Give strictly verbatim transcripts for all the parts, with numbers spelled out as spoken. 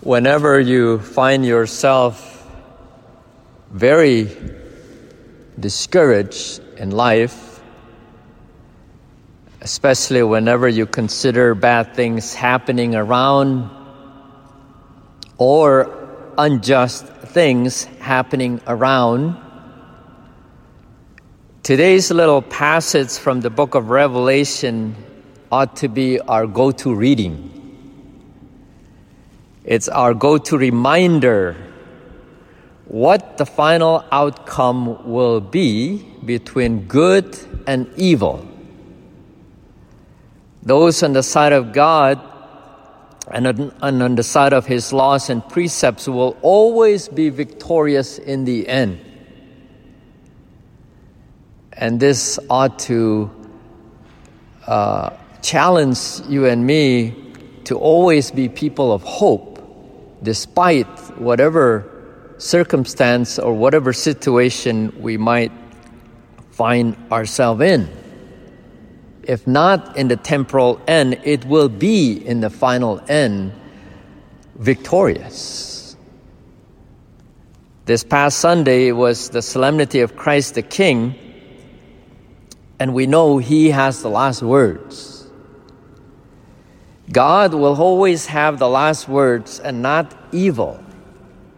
whenever you find yourself very discouraged in life, especially whenever you consider bad things happening around or unjust things happening around, today's little passage from the book of Revelation ought to be our go-to reading. It's our go-to reminder what the final outcome will be between good and evil. Those on the side of God and on, and on the side of His laws and precepts will always be victorious in the end. And this ought to uh, challenge you and me to always be people of hope, despite whatever circumstance or whatever situation we might find ourselves in. If not in the temporal end, it will be in the final end victorious. This past Sunday was the solemnity of Christ the King, and we know He has the last words. God will always have the last words and not evil.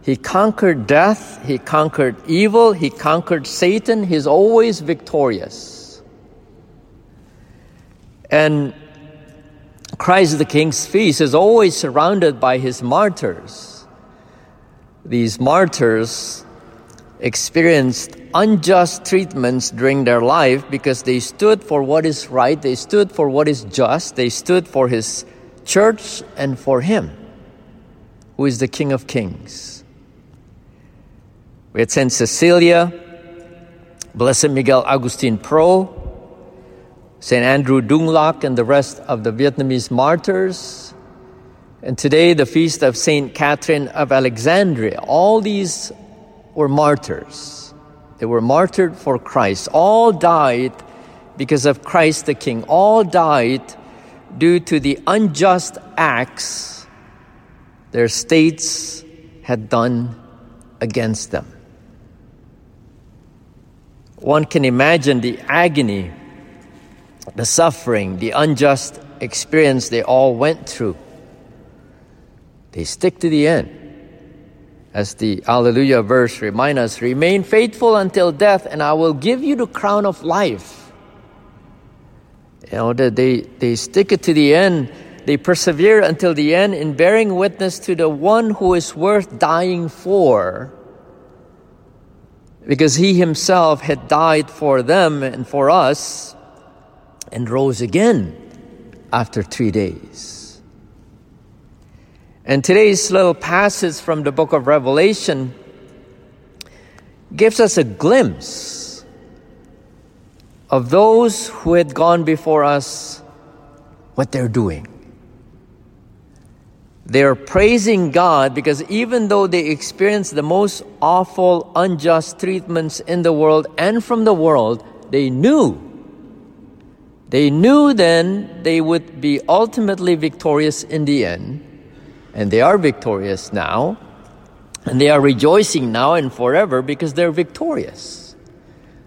He conquered death, He conquered evil, He conquered Satan. He's always victorious. And Christ the King's feast is always surrounded by His martyrs. These martyrs experienced unjust treatments during their life because they stood for what is right, they stood for what is just, they stood for His church and for Him, who is the King of Kings. We had Saint Cecilia, Blessed Miguel Agustin Pro, Saint Andrew Dunglock, and the rest of the Vietnamese martyrs. And today, the feast of Saint Catherine of Alexandria. All these were martyrs. They were martyred for Christ. All died because of Christ the King. All died due to the unjust acts their states had done against them. One can imagine the agony, the suffering, the unjust experience they all went through. They stick to the end. As the Alleluia verse reminds us, remain faithful until death, and I will give you the crown of life. You know, they, they stick it to the end. They persevere until the end in bearing witness to the one who is worth dying for, because He Himself had died for them and for us and rose again after three days. And today's little passage from the book of Revelation gives us a glimpse of those who had gone before us, what they're doing. They're praising God because even though they experienced the most awful, unjust treatments in the world and from the world, they knew. They knew then they would be ultimately victorious in the end. And they are victorious now, and they are rejoicing now and forever because they're victorious.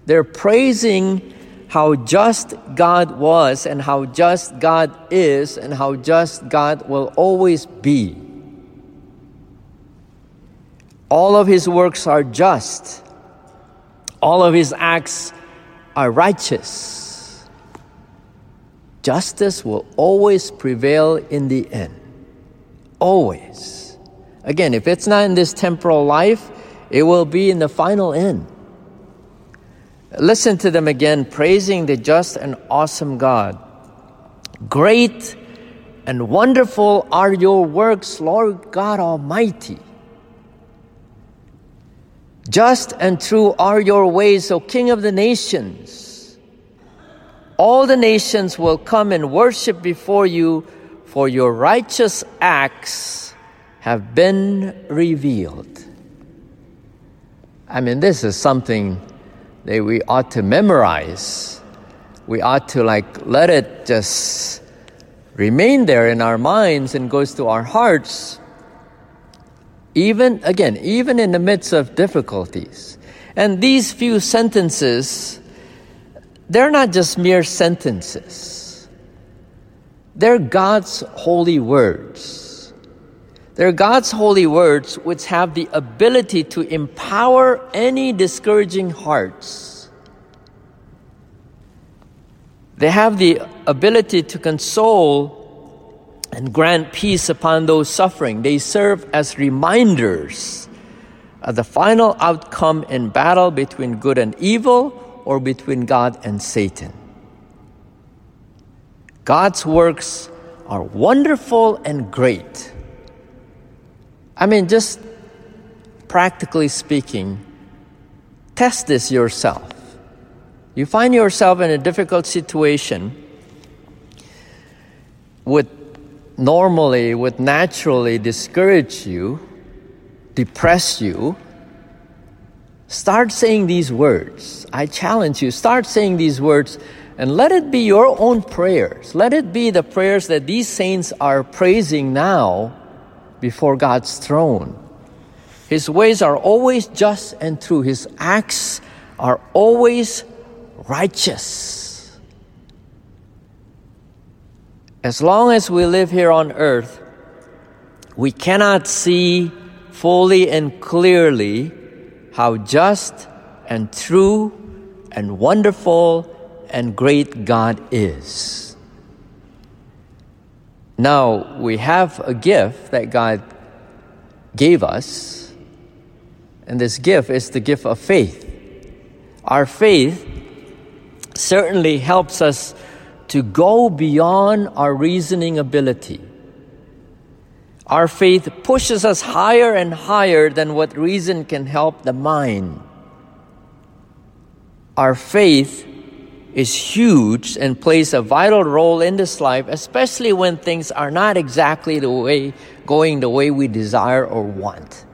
They're praising how just God was and how just God is and how just God will always be. All of His works are just. All of His acts are righteous. Justice will always prevail in the end. Always. Again, if it's not in this temporal life, it will be in the final end. Listen to them again, praising the just and awesome God. Great and wonderful are your works, Lord God Almighty. Just and true are your ways, O King of the nations. All the nations will come and worship before you, for your righteous acts have been revealed. I mean, this is something that we ought to memorize. We ought to like let it just remain there in our minds and goes to our hearts even, again, even in the midst of difficulties. And these few sentences, they're not just mere sentences. They're God's holy words. They're God's holy words which have the ability to empower any discouraging hearts. They have the ability to console and grant peace upon those suffering. They serve as reminders of the final outcome in battle between good and evil, or between God and Satan. God's works are wonderful and great. I mean, just practically speaking, test this yourself. You find yourself in a difficult situation, would normally, would naturally discourage you, depress you. Start saying these words. I challenge you, start saying these words, and let it be your own prayers. Let it be the prayers that these saints are praising now before God's throne. His ways are always just and true. His acts are always righteous. As long as we live here on earth, we cannot see fully and clearly how just and true and wonderful and great God is. Now, we have a gift that God gave us, and this gift is the gift of faith. Our faith certainly helps us to go beyond our reasoning ability. Our faith pushes us higher and higher than what reason can help the mind. Our faith is huge and plays a vital role in this life, especially when things are not exactly the way going the way we desire or want.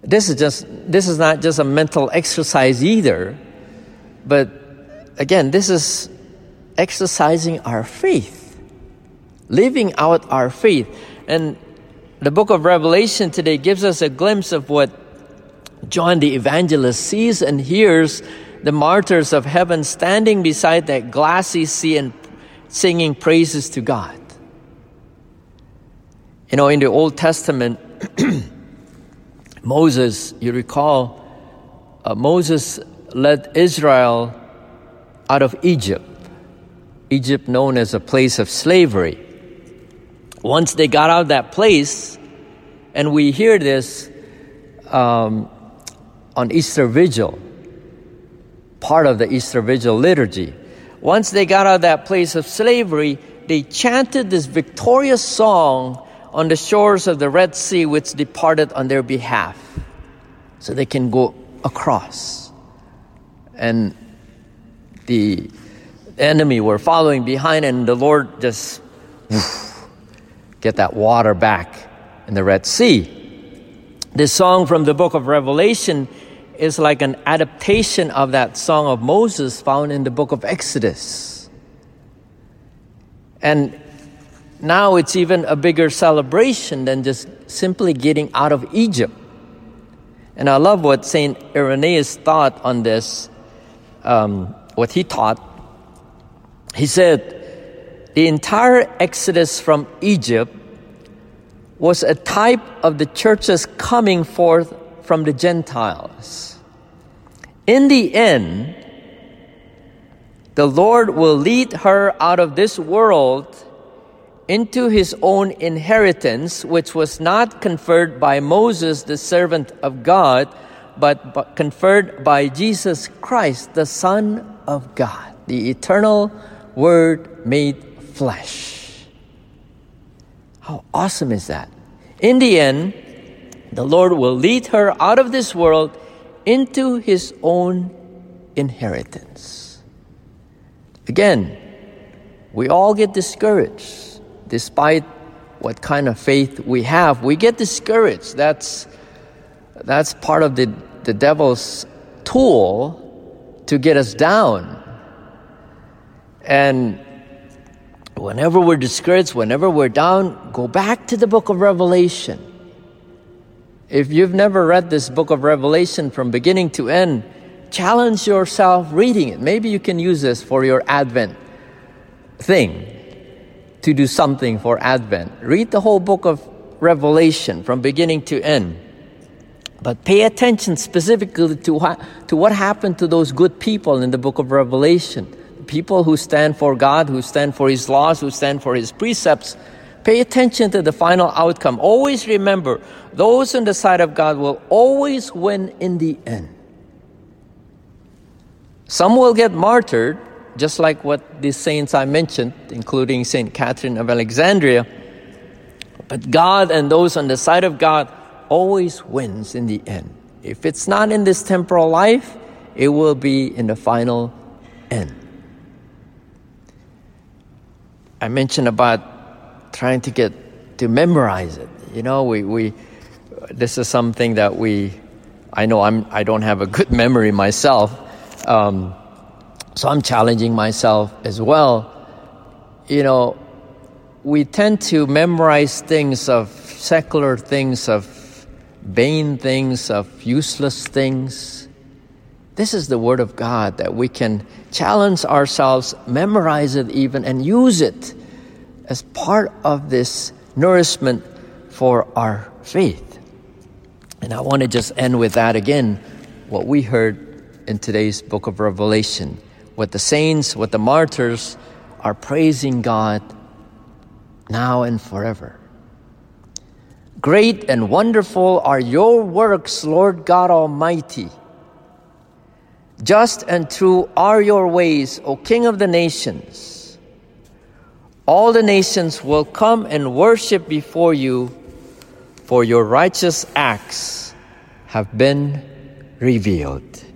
This is just this is not just a mental exercise either, but again, this is exercising our faith. Living out our faith. And the book of Revelation today gives us a glimpse of what John the Evangelist sees and hears the martyrs of heaven standing beside that glassy sea and singing praises to God. You know, in the Old Testament, Moses, you recall, uh, Moses led Israel out of Egypt, Egypt known as a place of slavery. Once they got out of that place, and we hear this um, on Easter Vigil, part of the Easter Vigil liturgy. Once they got out of that place of slavery, they chanted this victorious song on the shores of the Red Sea, which departed on their behalf, so they can go across. And the enemy were following behind, and the Lord just whoosh, get that water back in the Red Sea. This song from the book of Revelation is like an adaptation of that song of Moses found in the book of Exodus. And now it's even a bigger celebration than just simply getting out of Egypt. And I love what Saint Irenaeus thought on this, um, what he taught. He said, the entire exodus from Egypt was a type of the church's coming forth from the Gentiles. In the end, the Lord will lead her out of this world into his own inheritance, which was not conferred by Moses, the servant of God, but conferred by Jesus Christ, the Son of God, the eternal Word made flesh. How awesome is that? In the end, the Lord will lead her out of this world into his own inheritance. Again, we all get discouraged despite what kind of faith we have. We get discouraged. That's that's part of the, the devil's tool to get us down. And whenever we're discouraged, whenever we're down, go back to the book of Revelation. If you've never read this book of Revelation from beginning to end, challenge yourself reading it. Maybe you can use this for your Advent thing, to do something for Advent. Read the whole book of Revelation from beginning to end. But pay attention specifically to, ha- to what happened to those good people in the book of Revelation. People who stand for God, who stand for His laws, who stand for His precepts. Pay attention to the final outcome. Always remember, those on the side of God will always win in the end. Some will get martyred, just like what the saints I mentioned, including Saint Catherine of Alexandria. But God and those on the side of God always wins in the end. If it's not in this temporal life, it will be in the final end. I mentioned about trying to get to memorize it. You know, we we this is something that we I know I'm I don't have a good memory myself. Um, so I'm challenging myself as well. You know, we tend to memorize things of secular things, of vain things, of useless things. This is the Word of God that we can challenge ourselves, memorize it even, and use it as part of this nourishment for our faith. And I want to just end with that again, what we heard in today's book of Revelation, what the saints, what the martyrs are praising God now and forever. Great and wonderful are your works, Lord God Almighty. Just and true are your ways, O King of the nations. All the nations will come and worship before you, for your righteous acts have been revealed.